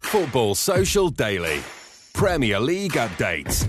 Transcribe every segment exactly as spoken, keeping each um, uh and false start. Football Social Daily. Premier League updates.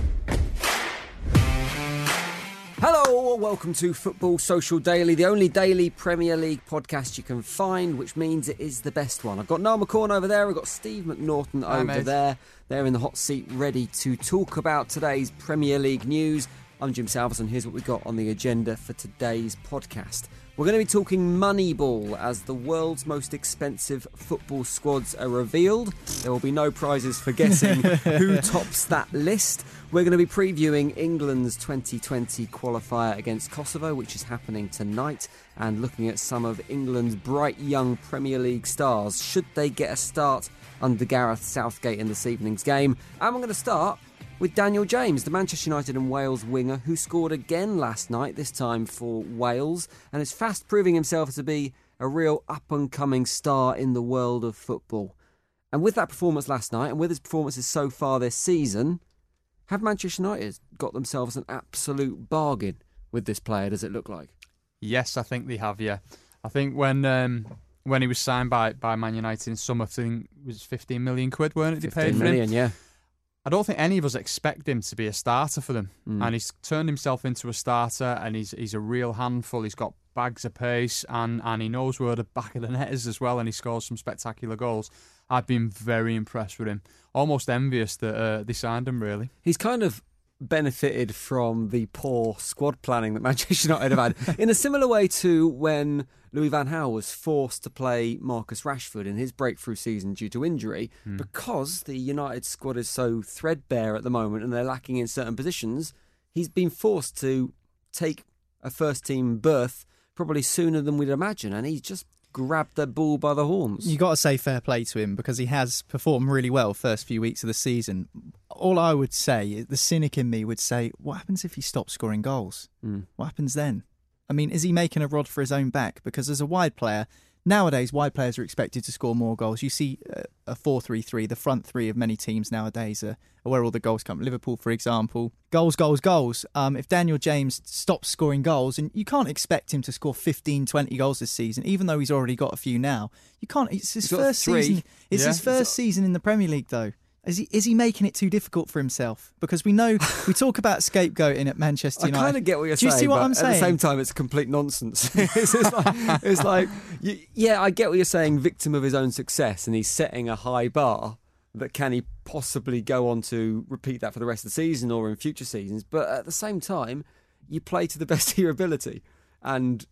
Hello and welcome to Football Social Daily, the only daily Premier League podcast you can find, which means it is the best one. I've got Niall McCorn over there, I've got Steve McNaughton Hi, over mate. there. They're in the hot seat ready to talk about today's Premier League news. I'm Jim Salverson. Here's what we got on the agenda for today's podcast. We're going to be talking Moneyball as the world's most expensive football squads are revealed. There will be no prizes for guessing who tops that list. We're going to be previewing England's twenty twenty qualifier against Kosovo, which is happening tonight, and looking at some of England's bright young Premier League stars. Should they get a start under Gareth Southgate in this evening's game? And we're going to start with Daniel James, the Manchester United and Wales winger, who scored again last night, this time for Wales, and is fast proving himself to be a real up-and-coming star in the world of football. And with that performance last night, and with his performances so far this season, have Manchester United got themselves an absolute bargain with this player, does it look like? Yes, I think they have, yeah. I think when um, when he was signed by, by Man United in summer, I think it was fifteen million quid, weren't it? They paid for him? fifteen million, yeah. I don't think any of us expect him to be a starter for them. Mm. And he's turned himself into a starter, and he's he's a real handful. He's got bags of pace, and, and he knows where the back of the net is as well, and he scores some spectacular goals. I've been very impressed with him. Almost envious that uh, they signed him, really. He's kind of benefited from the poor squad planning that Manchester United have had, in a similar way to when Louis van Gaal was forced to play Marcus Rashford in his breakthrough season due to injury, mm. because the United squad is so threadbare at the moment and they're lacking in certain positions. He's been forced to take a first-team berth probably sooner than we'd imagine, and he's just grabbed the ball by the horns. You got to say fair play to him, because he has performed really well first few weeks of the season. All I would say, the cynic in me would say, what happens if he stops scoring goals? Mm. What happens then? I mean, is he making a rod for his own back? Because as a wide player, nowadays wide players are expected to score more goals. You see a four three three, the front three of many teams nowadays are where all the goals come. Liverpool, for example, goals, goals, goals. Um, if Daniel James stops scoring goals, and you can't expect him to score fifteen, twenty goals this season, even though he's already got a few now. You can't. It's his he's first season. It's yeah. his first season in the Premier League, though. Is he is he making it too difficult for himself? Because we know, we talk about scapegoating at Manchester United. I kind of get what you're saying. Do you see what I'm saying? At the same time, it's complete nonsense. it's, it's like, it's like you, yeah, I get what you're saying, victim of his own success, and he's setting a high bar that can he possibly go on to repeat that for the rest of the season or in future seasons. But at the same time, you play to the best of your ability, and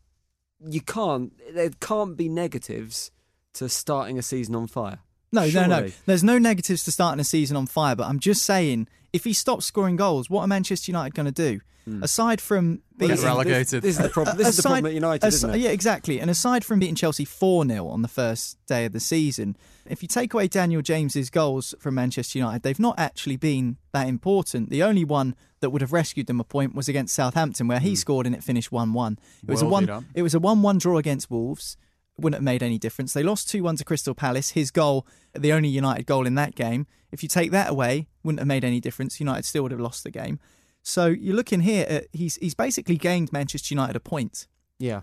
you can't, there can't be negatives to starting a season on fire. No, Surely. no, no. There's no negatives to starting a season on fire, but I'm just saying, if he stops scoring goals, what are Manchester United going to do? Mm. Aside from being well, relegated, this, this is the problem. This aside, is the problem at United, aside, isn't it? Yeah, exactly. And aside from beating Chelsea four nil on the first day of the season, if you take away Daniel James's goals from Manchester United, they've not actually been that important. The only one that would have rescued them a point was against Southampton, where he mm. scored and it finished one one. It was Worldly a one. Done. It was a one one draw against Wolves. wouldn't have made any difference. They lost two one to Crystal Palace. His goal, the only United goal in that game, if you take that away, wouldn't have made any difference. United still would have lost the game. So you're looking here at, he's he's basically gained Manchester United a point. Yeah.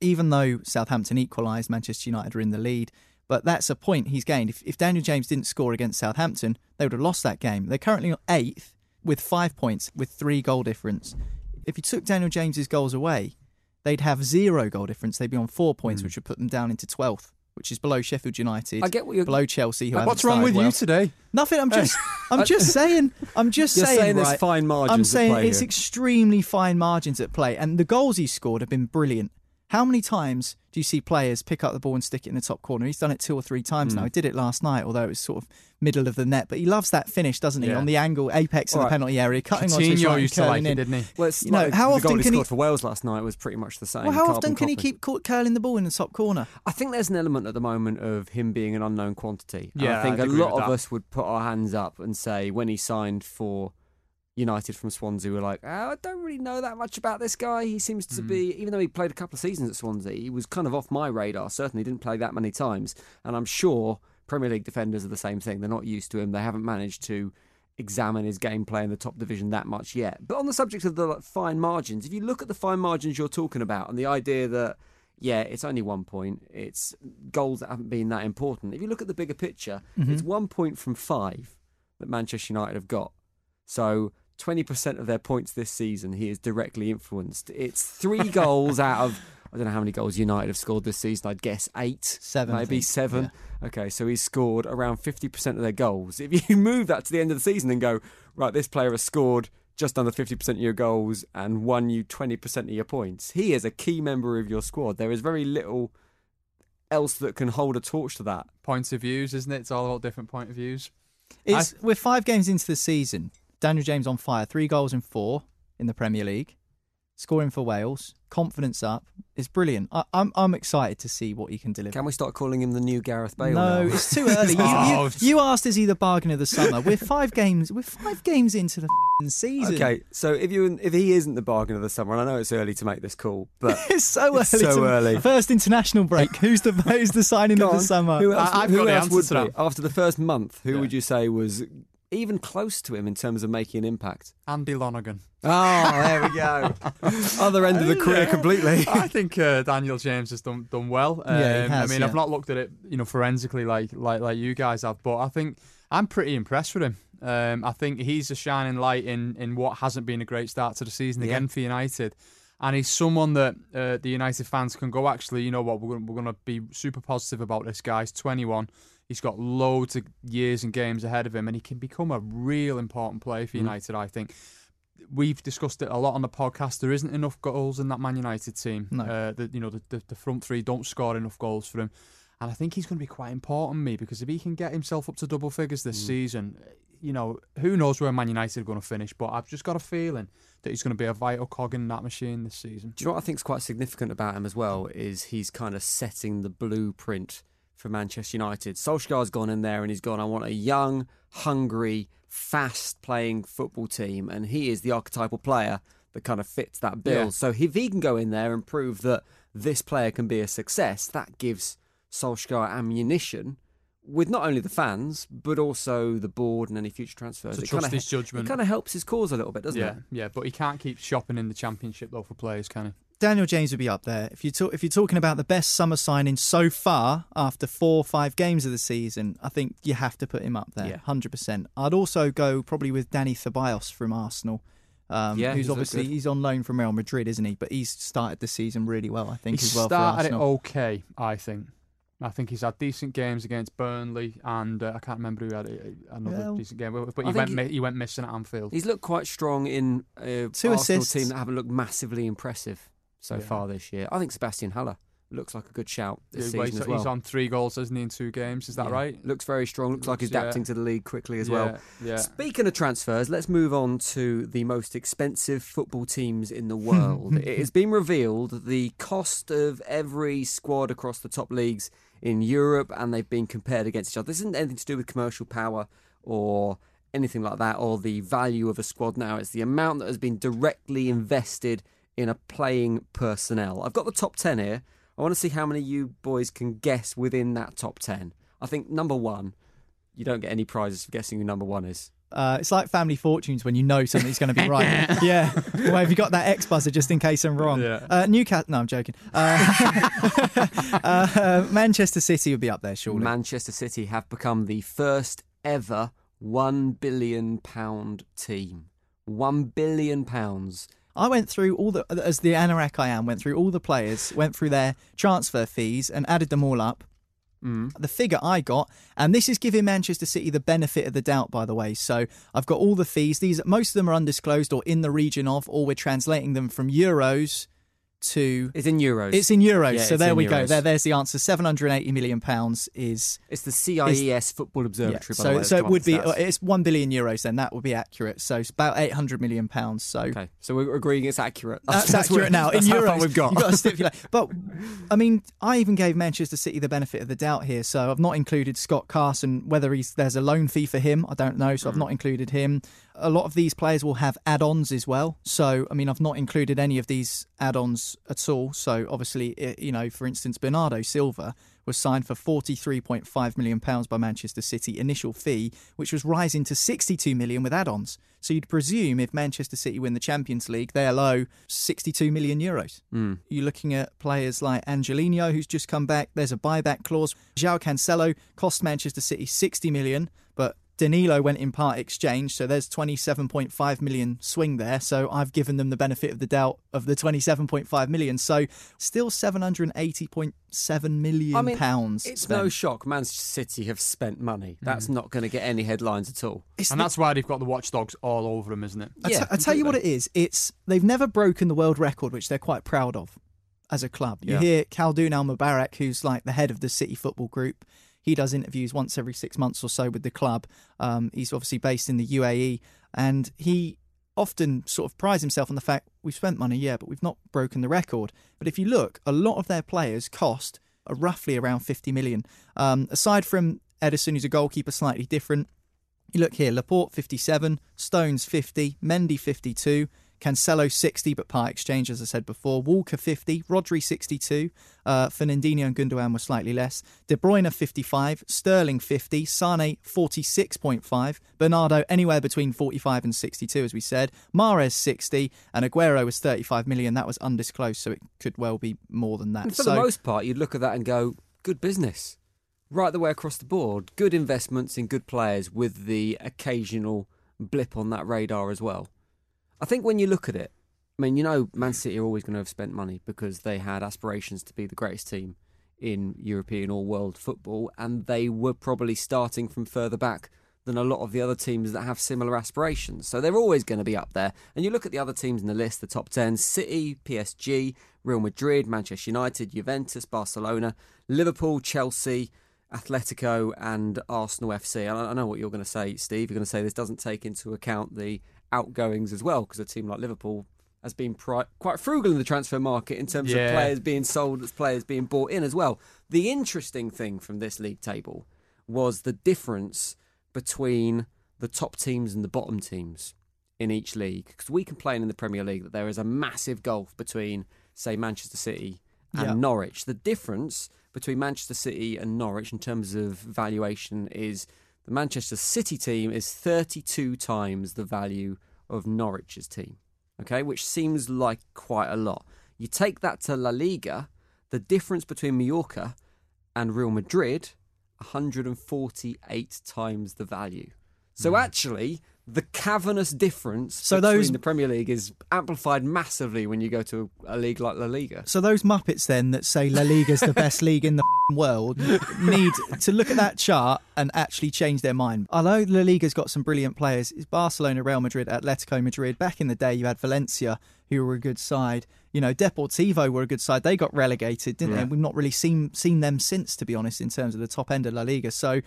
Even though Southampton equalised, Manchester United are in the lead. But that's a point he's gained. If, if Daniel James didn't score against Southampton, they would have lost that game. They're currently eighth with five points, with three goal difference. If you took Daniel James's goals away, they'd have zero goal difference. They'd be on four points, mm. which would put them down into twelfth, which is below Sheffield United, I get what you're... below Chelsea. Who what's wrong with well. you today? Nothing. I'm just, I'm just saying. I'm just you're saying. saying right, there's fine margins. I'm saying at play it's here. extremely fine margins at play, and the goals he scored have been brilliant. How many times do you see players pick up the ball and stick it in the top corner? He's done it two or three times mm. now. He did it last night, although it was sort of middle of the net. But he loves that finish, doesn't he? Yeah. On the angle, apex of right. the penalty area, cutting Coutinho onto his right used and curling to like in. It, didn't he? Well, it's you know, like how the often goal he scored he... for Wales last night was pretty much the same. Well, how Carbon often can copy. he keep cur- curling the ball in the top corner? I think there's an element at the moment of him being an unknown quantity. Yeah, I think I'd a lot of that. us would put our hands up and say when he signed for United from Swansea, were like, oh, I don't really know that much about this guy. He seems to mm. be, even though he played a couple of seasons at Swansea, he was kind of off my radar. Certainly didn't play that many times. And I'm sure Premier League defenders are the same thing. They're not used to him. They haven't managed to examine his gameplay in the top division that much yet. But on the subject of the like, fine margins, if you look at the fine margins you're talking about and the idea that, yeah, it's only one point, it's goals that haven't been that important. If you look at the bigger picture, mm-hmm. it's one point from five that Manchester United have got. So twenty percent of their points this season, he is directly influenced. It's three goals out of, I don't know how many goals United have scored this season. I'd guess eight. Seven. Maybe seven. Yeah. Okay, so he's scored around fifty percent of their goals. If you move that to the end of the season and go, right, this player has scored just under fifty percent of your goals and won you twenty percent of your points, he is a key member of your squad. There is very little else that can hold a torch to that. Points of views, isn't it? It's all about different point of views. It's, I, we're five games into the season. Daniel James on fire, three goals in four in the Premier League, scoring for Wales, confidence up. It's brilliant. I, I'm I'm excited to see what he can deliver. Can we start calling him the new Gareth Bale? No, now? It's too early. you, you, you asked, is he the bargain of the summer? We're five games. We're five games into the season. Okay, so if you if he isn't the bargain of the summer, and I know it's early to make this call, but it's so it's early. So to, early. First international break. Who's the who's the signing of the summer? Who else, I've who got else would be? After the first month, who yeah. would you say was even close to him in terms of making an impact? Andy Lonergan. Oh, there we go. Other end of the career yeah. completely. I think uh, Daniel James has done done well. Um, yeah, he has, I mean, yeah. I've not looked at it, you know, forensically like like like you guys have, but I think I'm pretty impressed with him. Um, I think he's a shining light in in what hasn't been a great start to the season yeah. again for United, and he's someone that uh, the United fans can go, actually, you know what, we're gonna, we're going to be super positive about this guy. He's twenty-one. He's got loads of years and games ahead of him, and he can become a real important player for United, mm. I think. We've discussed it a lot on the podcast. There isn't enough goals in that Man United team. No. Uh, the, you know, the, the, the front three don't score enough goals for him. And I think he's going to be quite important to me, because if he can get himself up to double figures this mm. season, you know, who knows where Man United are going to finish, but I've just got a feeling that he's going to be a vital cog in that machine this season. Do you know what I think is quite significant about him as well is he's kind of setting the blueprint for Manchester United. Solskjaer's gone in there and he's gone, I want a young, hungry, fast-playing football team, and he is the archetypal player that kind of fits that bill. Yeah. So if he can go in there and prove that this player can be a success, that gives Solskjaer ammunition with not only the fans, but also the board and any future transfers. So it trust kinda, his judgment. It kind of helps his cause a little bit, doesn't yeah, it? Yeah, but he can't keep shopping in the Championship, though, for players, can he? Daniel James would be up there. If, you talk, if you're talking about the best summer signing so far after four or five games of the season, I think you have to put him up there, yeah. one hundred percent. I'd also go probably with Danny Ceballos from Arsenal, um, yeah, who's he's obviously he's on loan from Real Madrid, isn't he? But he's started the season really well, I think, he as well for Arsenal. He started it okay, I think. I think he's had decent games against Burnley, and uh, I can't remember who had another well, decent game. But he went, he, he went missing at Anfield. He's looked quite strong in a Arsenal assists. team that haven't looked massively impressive so yeah. far this year. I think Sebastian Haller looks like a good shout this yeah, season he's, as well. He's on three goals, hasn't he, in two games? Is that yeah. right? Looks very strong. Looks, looks like he's yeah. adapting to the league quickly as yeah, well. Yeah. Speaking of transfers, let's move on to the most expensive football teams in the world. It has been revealed the cost of every squad across the top leagues in Europe, and they've been compared against each other. This isn't anything to do with commercial power or anything like that, or the value of a squad now. It's the amount that has been directly invested in a playing personnel. I've got the top ten here I want to see how many of you boys can guess within that top ten. I think number one, you don't get any prizes for guessing who number one is. Uh, it's like Family Fortunes when you know something's going to be right. Yeah. Well, have you got that X buzzer just in case I'm wrong? Yeah. Uh, Newcastle. No, I'm joking. Uh, uh, Manchester City would be up there, surely. Manchester City have become the first ever one billion pounds team. one billion pounds. I went through all the, as the anorak I am, went through all the players, went through their transfer fees and added them all up. Mm. The figure I got, and this is giving Manchester City the benefit of the doubt, by the way. So I've got all the fees. These, most of them are undisclosed or in the region of, or we're translating them from euros to... It's in euros. It's in euros. Yeah, so there we euros. go. There, there's the answer. seven hundred eighty million pounds is... It's the C I E S is, Football Observatory, yeah. by so, the way. So it would be... Stats. It's one billion euros then. That would be accurate. So it's about eight hundred million pounds. So okay. So we're agreeing it's accurate. That's, that's accurate now. That's in how euros, far we've got. You've got to stipulate. But, I mean, I even gave Manchester City the benefit of the doubt here. So I've not included Scott Carson. Whether he's, there's a loan fee for him, I don't know. So mm. I've not included him. A lot of these players will have add-ons as well. So, I mean, I've not included any of these add-ons at all. So, obviously, it, you know, for instance, Bernardo Silva was signed for forty-three point five million pounds by Manchester City initial fee, which was rising to sixty-two million pounds with add-ons. So you'd presume if Manchester City win the Champions League, they'll owe sixty-two million euros. Mm. You're looking at players like Angelino, who's just come back. There's a buyback clause. João Cancelo cost Manchester City sixty million pounds, but Danilo went in part exchange, so there's twenty-seven point five million swing there. So I've given them the benefit of the doubt of the twenty-seven point five million. So still seven hundred eighty point seven million pounds. I mean, pounds it's spent. No shock Manchester City have spent money. That's mm. not going to get any headlines at all. It's and the, that's why they've got the watchdogs all over them, isn't it? I yeah, t- I tell you what it is. It's they've never broken the world record, which they're quite proud of as a club. You yeah. hear Khaldun Al-Mubarak, who's like the head of the City football group. He does interviews once every six months or so with the club. Um, he's obviously based in the U A E, and he often sort of prides himself on the fact we've spent money, yeah, but we've not broken the record. But if you look, a lot of their players cost uh, roughly around fifty million. Um, aside from Ederson, who's a goalkeeper, slightly different. You look here, Laporte fifty-seven, Stones fifty, Mendy fifty-two, Cancelo sixty, but part exchange, as I said before. Walker fifty, Rodri sixty-two, uh, Fernandinho and Gundogan were slightly less. De Bruyne fifty-five, Sterling fifty, Sane forty-six point five, Bernardo anywhere between forty-five and sixty-two, as we said. Mahrez sixty, and Aguero was thirty-five million. That was undisclosed, so it could well be more than that. And for so, the most part, you'd look at that and go, good business. Right the way across the board, good investments in good players with the occasional blip on that radar as well. I think when you look at it, I mean, you know, Man City are always going to have spent money because they had aspirations to be the greatest team in European or world football, and they were probably starting from further back than a lot of the other teams that have similar aspirations. So they're always going to be up there. And you look at the other teams in the list, the top ten, City, P S G, Real Madrid, Manchester United, Juventus, Barcelona, Liverpool, Chelsea, Atletico and Arsenal F C. And I know what you're going to say, Steve. You're going to say this doesn't take into account the outgoings as well, because a team like Liverpool has been pri- quite frugal in the transfer market in terms yeah. of players being sold as players being bought in as well. The interesting thing from this league table was the difference between the top teams and the bottom teams in each league, because we complain in the Premier League that there is a massive gulf between, say, Manchester City and yep. Norwich. The difference between Manchester City and Norwich in terms of valuation is the Manchester City team is thirty-two times the value of Norwich's team, okay, which seems like quite a lot. You take that to La Liga, the difference between Mallorca and Real Madrid, one hundred forty-eight times the value. So mm. actually, the cavernous difference so between those... the Premier League is amplified massively when you go to a league like La Liga. So those Muppets then that say La Liga's the best league in the world need to look at that chart and actually change their mind. Although La Liga's got some brilliant players, it's Barcelona, Real Madrid, Atletico Madrid. Back in the day, you had Valencia, who were a good side. You know, Deportivo were a good side. They got relegated, didn't yeah. they? We've not really seen seen them since, to be honest, in terms of the top end of La Liga. So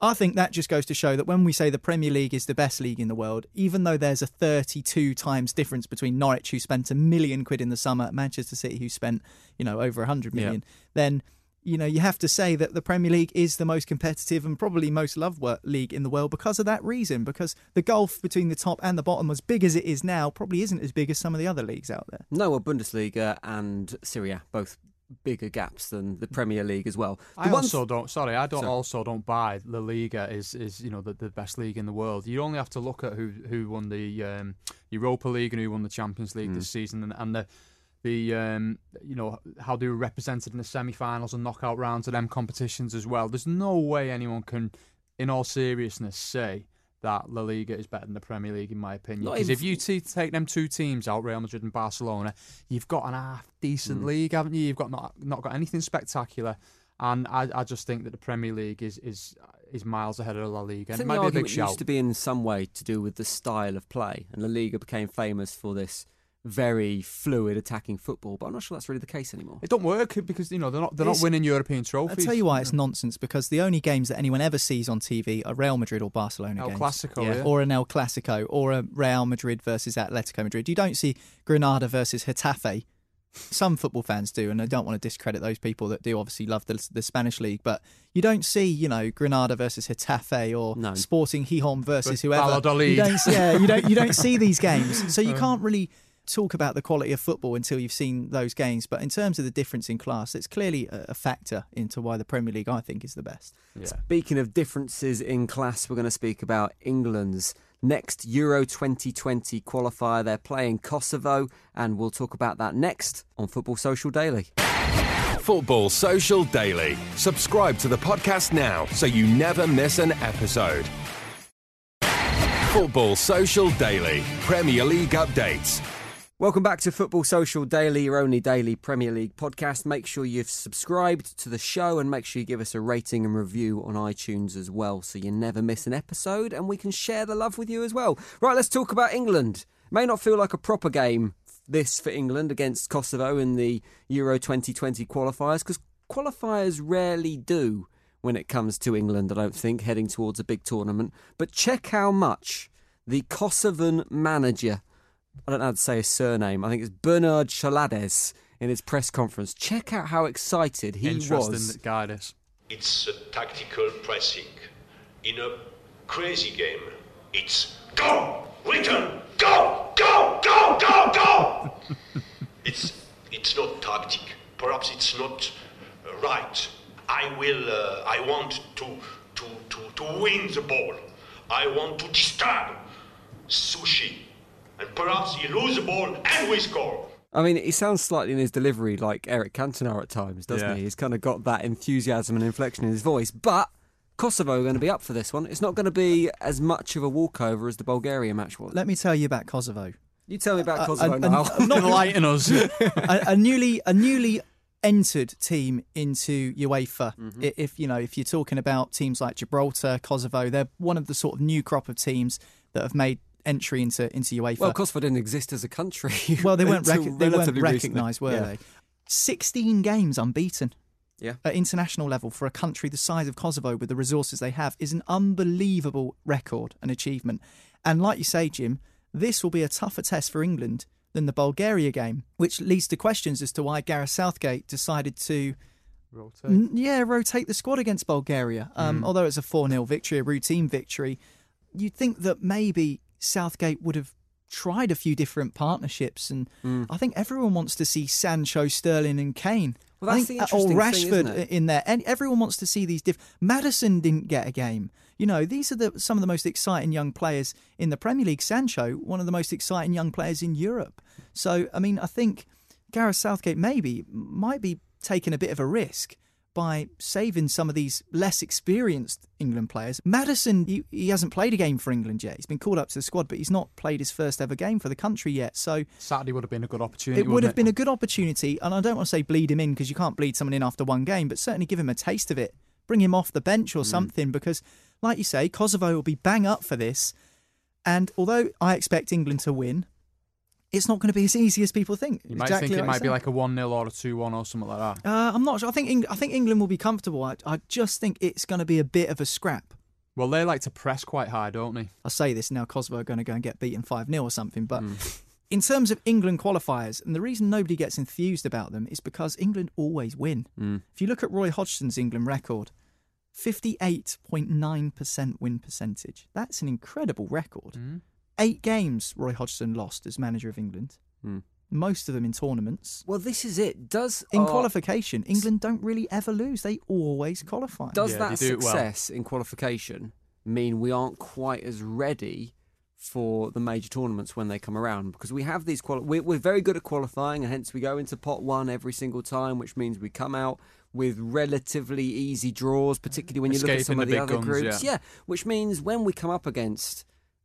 I think that just goes to show that when we say the Premier League is the best league in the world, even though there's a thirty-two times difference between Norwich, who spent a million quid in the summer, Manchester City, who spent, you know, over one hundred million, yeah. then, you know, you have to say that the Premier League is the most competitive and probably most loved league in the world because of that reason, because the gulf between the top and the bottom, as big as it is now, probably isn't as big as some of the other leagues out there. No, well, Bundesliga and Serie A both bigger gaps than the Premier League as well. The I also th- don't. Sorry, I don't. Sorry. Also don't buy La Liga is is you know the, the best league in the world. You only have to look at who who won the um, Europa League and who won the Champions League mm. this season, and, and the the um, you know how they were represented in the semi-finals and knockout rounds of them competitions as well. There's no way anyone can, in all seriousness, say that La Liga is better than the Premier League, in my opinion. Because if you t- take them two teams out, Real Madrid and Barcelona, you've got an half-decent mm. league, haven't you? You've got not not got anything spectacular. And I, I just think that the Premier League is is, is miles ahead of La Liga. And I think it might the be argument a big shout. Used to be in some way to do with the style of play. And La Liga became famous for this very fluid attacking football, but I'm not sure that's really the case anymore. It don't work because you know they're not they're it's, not winning European trophies. I'll tell you why it's nonsense, because the only games that anyone ever sees on T V are Real Madrid or Barcelona El games. El Clásico, yeah. yeah. Or an El Clásico, or a Real Madrid versus Atletico Madrid. You don't see Granada versus Getafe. Some football fans do, and I don't want to discredit those people that do obviously love the, the Spanish league, but you don't see, you know, Granada versus Getafe or no. Sporting Gijón versus but whoever. Valladolid. You don't, yeah, you don't you don't see these games, so you can't really talk about the quality of football until you've seen those games. But in terms of the difference in class, it's clearly a factor into why the Premier League, I think, is the best. Yeah. Speaking of differences in class, we're going to speak about England's next Euro twenty twenty qualifier. They're playing Kosovo, and we'll talk about that next on Football Social Daily. Football Social Daily. Subscribe to the podcast now so you never miss an episode. Football Social Daily. Premier League updates. Welcome back to Football Social Daily, your only daily Premier League podcast. Make sure you've subscribed to the show and make sure you give us a rating and review on iTunes as well so you never miss an episode and we can share the love with you as well. Right, let's talk about England. May not feel like a proper game, this, for England against Kosovo in the Euro twenty twenty qualifiers, because qualifiers rarely do when it comes to England, I don't think, heading towards a big tournament. But check how much the Kosovan manager, I don't know how to say his surname, I think it's Bernard Salades, in his press conference. Check out how excited he Interesting was. Interesting guide us. It's a tactical pressing. In a crazy game, it's go, return, go, go, go, go, go. it's, it's not tactic. Perhaps it's not right. I will, uh, I want to, to, to, to win the ball. I want to disturb Sushi. And perhaps you lose the ball and we score. I mean, he sounds slightly in his delivery like Eric Cantona at times, doesn't yeah. he? He's kind of got that enthusiasm and inflection in his voice. But Kosovo are going to be up for this one. It's not going to be as much of a walkover as the Bulgaria match was. Let me tell you about Kosovo. You tell me about uh, Kosovo uh, now. Uh, not enlighten us. a, a newly... A newly entered team into UEFA. Mm-hmm. If you know, if you're talking about teams like Gibraltar, Kosovo, they're one of the sort of new crop of teams that have made entry into into UEFA. Well, Kosovo didn't exist as a country. Well, they weren't rec- they weren't recognised, were yeah. they? Sixteen games unbeaten. Yeah. At international level for a country the size of Kosovo with the resources they have is an unbelievable record and achievement. And like you say, Jim, this will be a tougher test for England than the Bulgaria game, which leads to questions as to why Gareth Southgate decided to rotate, n- yeah, rotate the squad against Bulgaria. Um, mm. Although it's a four nil victory, a routine victory, you'd think that maybe Southgate would have tried a few different partnerships. And mm. I think everyone wants to see Sancho, Sterling and Kane. Well, that's I think, the interesting or Rashford thing, in there. And everyone wants to see these different... Maddison didn't get a game. You know, these are the some of the most exciting young players in the Premier League. Sancho, one of the most exciting young players in Europe. So, I mean, I think Gareth Southgate maybe might be taking a bit of a risk by saving some of these less experienced England players. Maddison, he, he hasn't played a game for England yet. He's been called up to the squad, but he's not played his first ever game for the country yet. So Saturday would have been a good opportunity. It would have it? been a good opportunity, and I don't want to say bleed him in, because you can't bleed someone in after one game, but certainly give him a taste of it. Bring him off the bench or mm. something, because, like you say, Kosovo will be bang up for this. And although I expect England to win, it's not going to be as easy as people think. You might exactly think it like might be like a one nil or a two one or something like that. Uh, I'm not sure. I think Eng- I think England will be comfortable. I, I just think it's going to be a bit of a scrap. Well, they like to press quite high, don't they? I say this now, Kosovo are going to go and get beaten five nil or something. But mm. in terms of England qualifiers, and the reason nobody gets enthused about them is because England always win. Mm. If you look at Roy Hodgson's England record, fifty-eight point nine percent win percentage. That's an incredible record. Mm. Eight games Roy Hodgson lost as manager of England. Mm. most of them in tournaments. Well, this is it. Does In our... qualification, England don't really ever lose. They always qualify. Does yeah, that success well. in qualification mean we aren't quite as ready for the major tournaments when they come around? Because we have these... Quali- we're, we're very good at qualifying, and hence we go into pot one every single time, which means we come out with relatively easy draws, particularly when you Escaping look at some of the, the other guns, groups. Yeah. yeah, which means when we come up against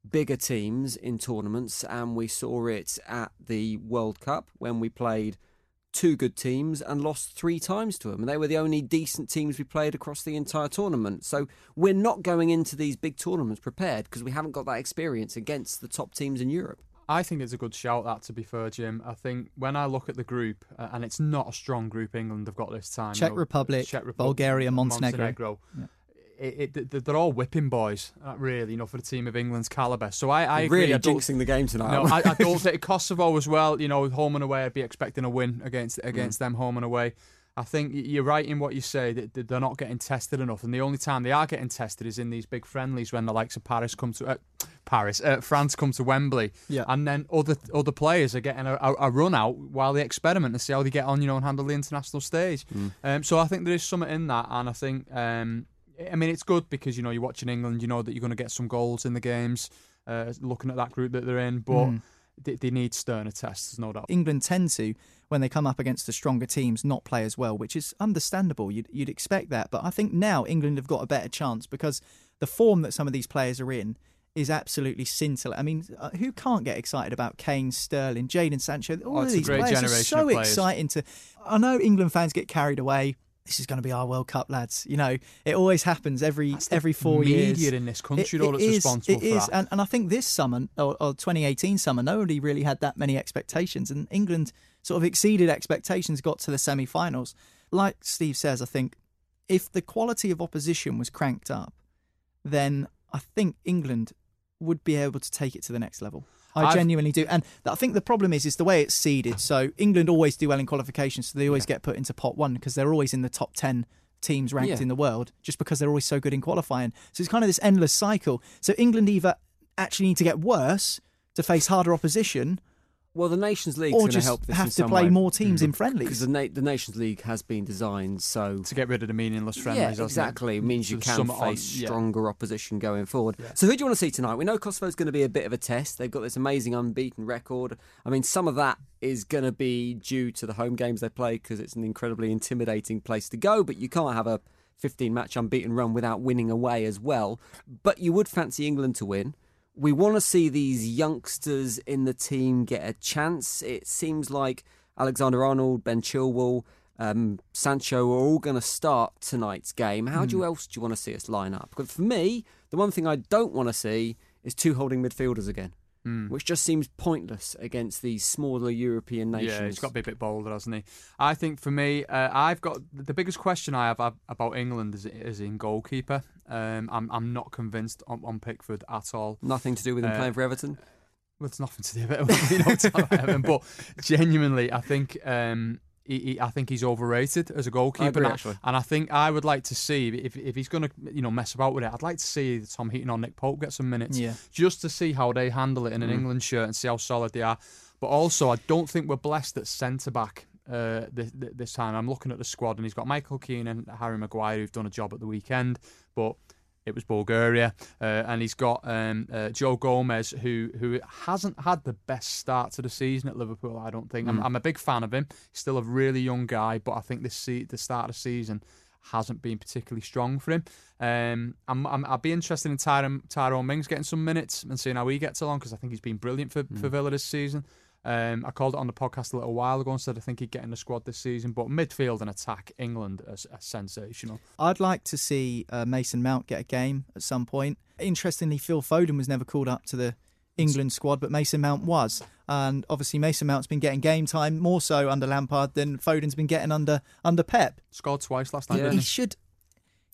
bigger teams in tournaments, and we saw it at the World Cup when we played two good teams and lost three times to them. And they were the only decent teams we played across the entire tournament. So we're not going into these big tournaments prepared because we haven't got that experience against the top teams in Europe. I think it's a good shout, that, to be fair, Jim. I think when I look at the group, uh, and it's not a strong group England have got this time. Czech you know, Republic, Czech Republic, Bulgaria, Montenegro. Montenegro. Yeah. It, it, they're all whipping boys, really, you know, for the team of England's calibre. So I, I agree. Really I jinxing the game tonight. No, I, I don't think Kosovo as well, you know, home and away, I'd be expecting a win against against mm. them home and away. I think you're right in what you say, that they're not getting tested enough. And the only time they are getting tested is in these big friendlies when the likes of Paris come to... Uh, Paris, uh, France come to Wembley. Yeah. And then other other players are getting a, a, a run out while they experiment and see how they get on, you know, and handle the international stage. Mm. Um, so I think there is something in that. And I think... Um, I mean, it's good because, you know, you're watching England, you know that you're going to get some goals in the games, uh, looking at that group that they're in, but mm. they, they need sterner tests, no doubt. England tend to, when they come up against the stronger teams, not play as well, which is understandable. You'd, you'd expect that. But I think now England have got a better chance because the form that some of these players are in is absolutely scintillating. I mean, who can't get excited about Kane, Sterling, Jadon Sancho? All oh, of these players are so players. exciting. To, I know England fans get carried away. This is going to be our World Cup, lads. You know, it always happens every every four years. Media in this country, all that's responsible for that. It is, and, and I think this summer, or, or twenty eighteen summer, nobody really had that many expectations, and England sort of exceeded expectations, got to the semi-finals. Like Steve says, I think if the quality of opposition was cranked up, then I think England would be able to take it to the next level. I I've, genuinely do. And I think the problem is is the way it's seeded. So England always do well in qualifications, so they always yeah. get put into pot one because they're always in the top ten teams ranked yeah. in the world just because they're always so good in qualifying. So it's kind of this endless cycle. So England either actually need to get worse to face harder opposition... Well, the Nations League is going to help this in some way. Or just have to play more teams in friendlies. Because the, Na- the Nations League has been designed so... To get rid of the meaningless friendlies, yeah, exactly. It? it means you can face stronger yeah. opposition going forward. Yeah. So who do you want to see tonight? We know Kosovo's going to be a bit of a test. They've got this amazing unbeaten record. I mean, some of that is going to be due to the home games they play because it's an incredibly intimidating place to go, but you can't have a fifteen-match unbeaten run without winning away as well. But you would fancy England to win. We want to see these youngsters in the team get a chance. It seems like Alexander-Arnold, Ben Chilwell, um, Sancho are all going to start tonight's game. How mm. do you, else do you want to see us line up? Because for me, the one thing I don't want to see is two holding midfielders again, mm. which just seems pointless against these smaller European nations. Yeah, he's got to be a bit bolder, hasn't he? I think for me, uh, I've got the biggest question I have about England is, is in goalkeeper. Um, I'm I'm not convinced on, on Pickford at all. Nothing to do with him uh, playing for Everton? Well, it's nothing to do with you know, Everton. But genuinely, I think um, he, he, I think he's overrated as a goalkeeper. I agree, and, actually. and I think I would like to see, if if he's going to you know mess about with it, I'd like to see Tom Heaton or Nick Pope get some minutes yeah. just to see how they handle it in an mm. England shirt and see how solid they are. But also, I don't think we're blessed at centre-back. Uh, this, this time I'm looking at the squad and he's got Michael Keane and Harry Maguire who've done a job at the weekend, but it was Bulgaria, uh, and he's got um, uh, Joe Gomez who who hasn't had the best start to the season at Liverpool. I don't think mm. I'm, I'm a big fan of him. He's still a really young guy, but I think this se- the start of the season hasn't been particularly strong for him. um, I'm, I'm, I'd be interested in Tyrone, Tyrone Mings getting some minutes and seeing how he gets along, because I think he's been brilliant for, mm. for Villa this season. Um, I called it on the podcast a little while ago and said I think he'd get in the squad this season. But midfield and attack, England are, are sensational. I'd like to see uh, Mason Mount get a game at some point. Interestingly, Phil Foden was never called up to the England squad, but Mason Mount was. And obviously Mason Mount's been getting game time more so under Lampard than Foden's been getting under under Pep. Scored twice last night, yeah. didn't he? He should,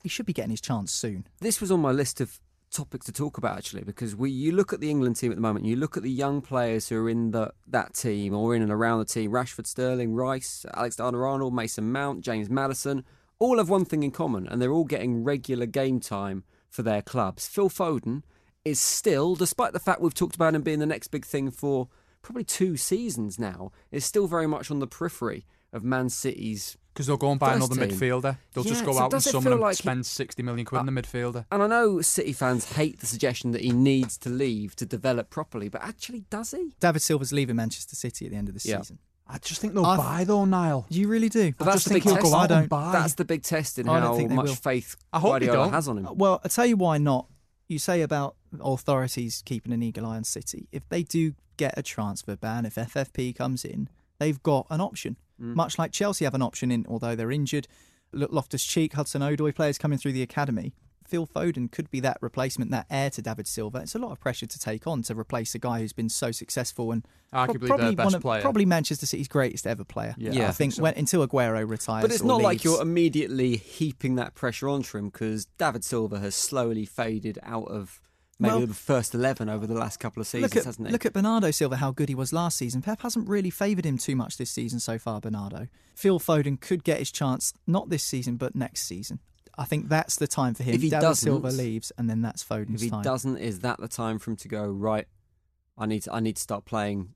he should be getting his chance soon. This was on my list of topic to talk about, actually, because we you look at the England team at the moment, you look at the young players who are in the that team or in and around the team. Rashford, Sterling, Rice, Alexander-Arnold, Mason Mount, James Maddison, all have one thing in common, and they're all getting regular game time for their clubs. Phil Foden is still, despite the fact we've talked about him being the next big thing for probably two seasons now, is still very much on the periphery of Man City's. Because they'll go and buy another team. midfielder. They'll yeah, just go so out and summon and like spend sixty million quid uh, on the midfielder. And I know City fans hate the suggestion that he needs to leave to develop properly, but actually, does he? David Silva's leaving Manchester City at the end of this yeah. season. I just think they'll I've, buy, though, Niall. You really do. But I that's just the think big he'll test. go out and buy. That's the big test in how much will. faith Guardiola has on him. Well, I'll tell you why not. You say about authorities keeping an eagle eye on City. If they do get a transfer ban, if F F P comes in, they've got an option. Mm. Much like Chelsea have an option in, although they're injured. Loftus-Cheek, Hudson-Odoi, players coming through the academy. Phil Foden could be that replacement, that heir to David Silva. It's a lot of pressure to take on to replace a guy who's been so successful and arguably pro- their best one of, player. Probably Manchester City's greatest ever player. Yeah, yeah I, I think, think so. when, until Aguero retires. But it's not leaves. like you're immediately heaping that pressure onto him because David Silva has slowly faded out of maybe well, the first eleven over the last couple of seasons, look at, hasn't he? Look at Bernardo Silva, how good he was last season. Pep hasn't really favoured him too much this season so far, Bernardo. Phil Foden could get his chance, not this season, but next season. I think that's the time for him. If he David Silva leaves, and then that's Foden's time. If he time. doesn't, is that the time for him to go, right, I need to, I need to start playing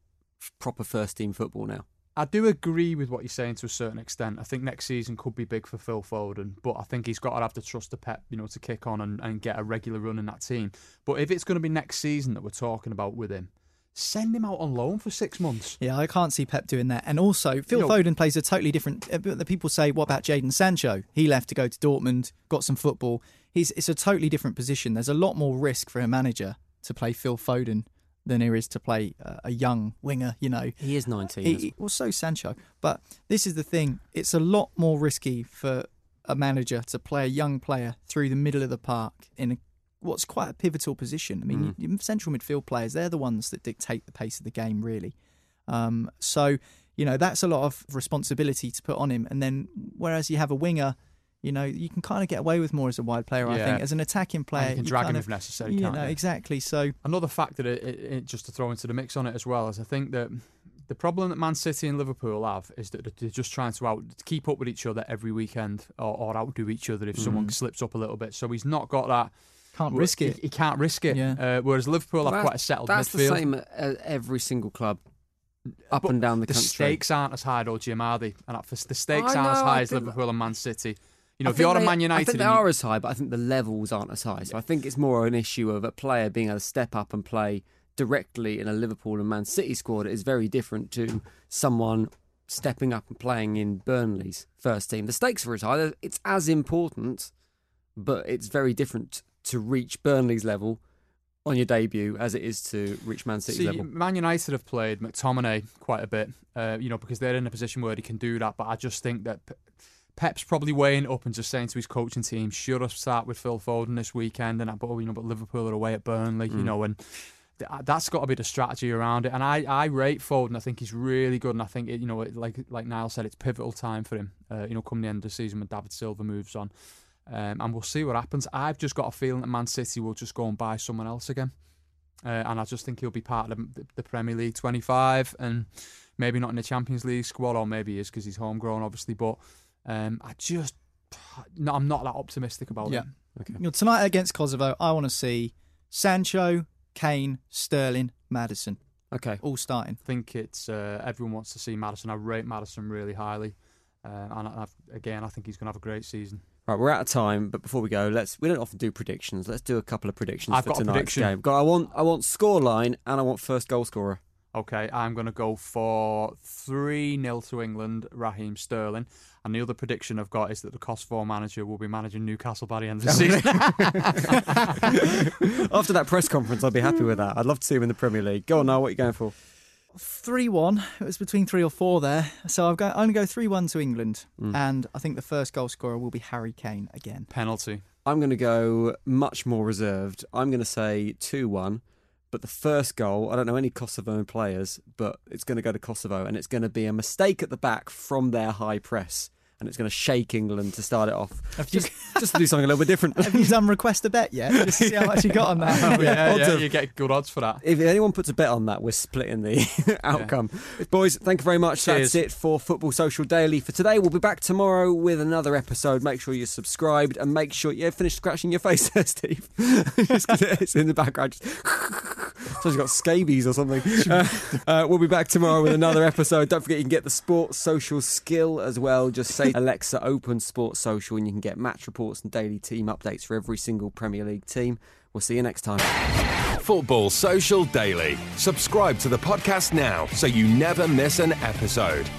proper first-team football now? I do agree with what you're saying to a certain extent. I think next season could be big for Phil Foden, but I think he's got to have the trust of Pep, you know, to kick on and, and get a regular run in that team. But if it's going to be next season that we're talking about with him, send him out on loan for six months. Yeah, I can't see Pep doing that. And also, Phil you know, Foden plays a totally different... The people say, what about Jadon Sancho? He left to go to Dortmund, got some football. He's It's a totally different position. There's a lot more risk for a manager to play Phil Foden than there is to play a young winger, you know. He is nineteen. He, well. well, so Sancho. But this is the thing. It's a lot more risky for a manager to play a young player through the middle of the park in a what's quite a pivotal position. I mean, mm. central midfield players, they're the ones that dictate the pace of the game, really. Um, so, you know, that's a lot of responsibility to put on him. And then, whereas you have a winger, you know, you can kind of get away with more as a wide player, yeah. I think. As an attacking player... And you can you drag him of, if necessary, you can't know, you? Exactly, so... Another fact that, it, it, it, just to throw into the mix on it as well, is I think that the problem that Man City and Liverpool have is that they're just trying to out keep up with each other every weekend or, or outdo each other if mm. someone slips up a little bit. So he's not got that... Can't risk it. He, he can't risk it. Yeah. Uh, whereas Liverpool well, have quite a settled that's midfield. That's the same at every single club up but and down the, the country. The stakes aren't as high, though, Jim, are they? And the stakes know, aren't as high I as Liverpool that... and Man City. You know, I if you're they, a Man United... I think they are you... as high, but I think the levels aren't as high. So I think it's more an issue of a player being able to step up and play directly in a Liverpool and Man City squad. It is very different to someone stepping up and playing in Burnley's first team. The stakes are as high. It's as important, but it's very different to reach Burnley's level on your debut as it is to reach Man City's See, level. Man United have played McTominay quite a bit, uh, you know, because they're in a position where he can do that. But I just think that Pep's probably weighing up and just saying to his coaching team, "Sure, I'll start with Phil Foden this weekend," and but you know, but Liverpool are away at Burnley, mm. you know, and that's got to be the strategy around it. And I, I rate Foden. I think he's really good, and I think it, you know, like like Niall said, it's pivotal time for him. Uh, you know, come the end of the season when David Silva moves on. Um, and we'll see what happens. I've just got a feeling that Man City will just go and buy someone else again. Uh, and I just think he'll be part of the, the Premier League twenty-five and maybe not in the Champions League squad, or maybe he is because he's homegrown, obviously. But um, I just... No, I'm not that optimistic about yeah. it. Okay. You know, tonight against Kosovo, I want to see Sancho, Kane, Sterling, Maddison. Okay. All starting. I think it's... Uh, everyone wants to see Maddison. I rate Maddison really highly. Uh, and I've, again, I think he's going to have a great season. Right, we're out of time, but before we go, let's we don't often do predictions. Let's do a couple of predictions I've for got tonight's a prediction. game. God, I want I want scoreline and I want first goal scorer. Okay, I'm going to go for three nil to England, Raheem Sterling. And the other prediction I've got is that the Kosovo manager will be managing Newcastle by the end of the season. After that press conference, I'd be happy with that. I'd love to see him in the Premier League. Go on now, what are you going for? three one. It was between three or four there. So I've got, I'm going to go three one to England. Mm. And I think the first goal scorer will be Harry Kane again. Penalty. I'm going to go much more reserved. I'm going to say two one. But the first goal, I don't know any Kosovoan players, but it's going to go to Kosovo. And it's going to be a mistake at the back from their high press. And it's going to shake England to start it off. Just, just to do something a little bit different. Have you done request a bet yet? Just to see how much you got on that. Oh, yeah, yeah, you get good odds for that. If anyone puts a bet on that, we're splitting the outcome. Yeah. Boys, thank you very much. Cheers. That's it for Football Social Daily for today. We'll be back tomorrow with another episode. Make sure you're subscribed and make sure you yeah, finish scratching your face there, Steve. Just 'cause it's in the background. Just She's got scabies or something. Uh, uh, we'll be back tomorrow with another episode. Don't forget you can get the Sports Social skill as well. Just say Alexa, open Sports Social, and you can get match reports and daily team updates for every single Premier League team. We'll see you next time. Football Social Daily. Subscribe to the podcast now so you never miss an episode.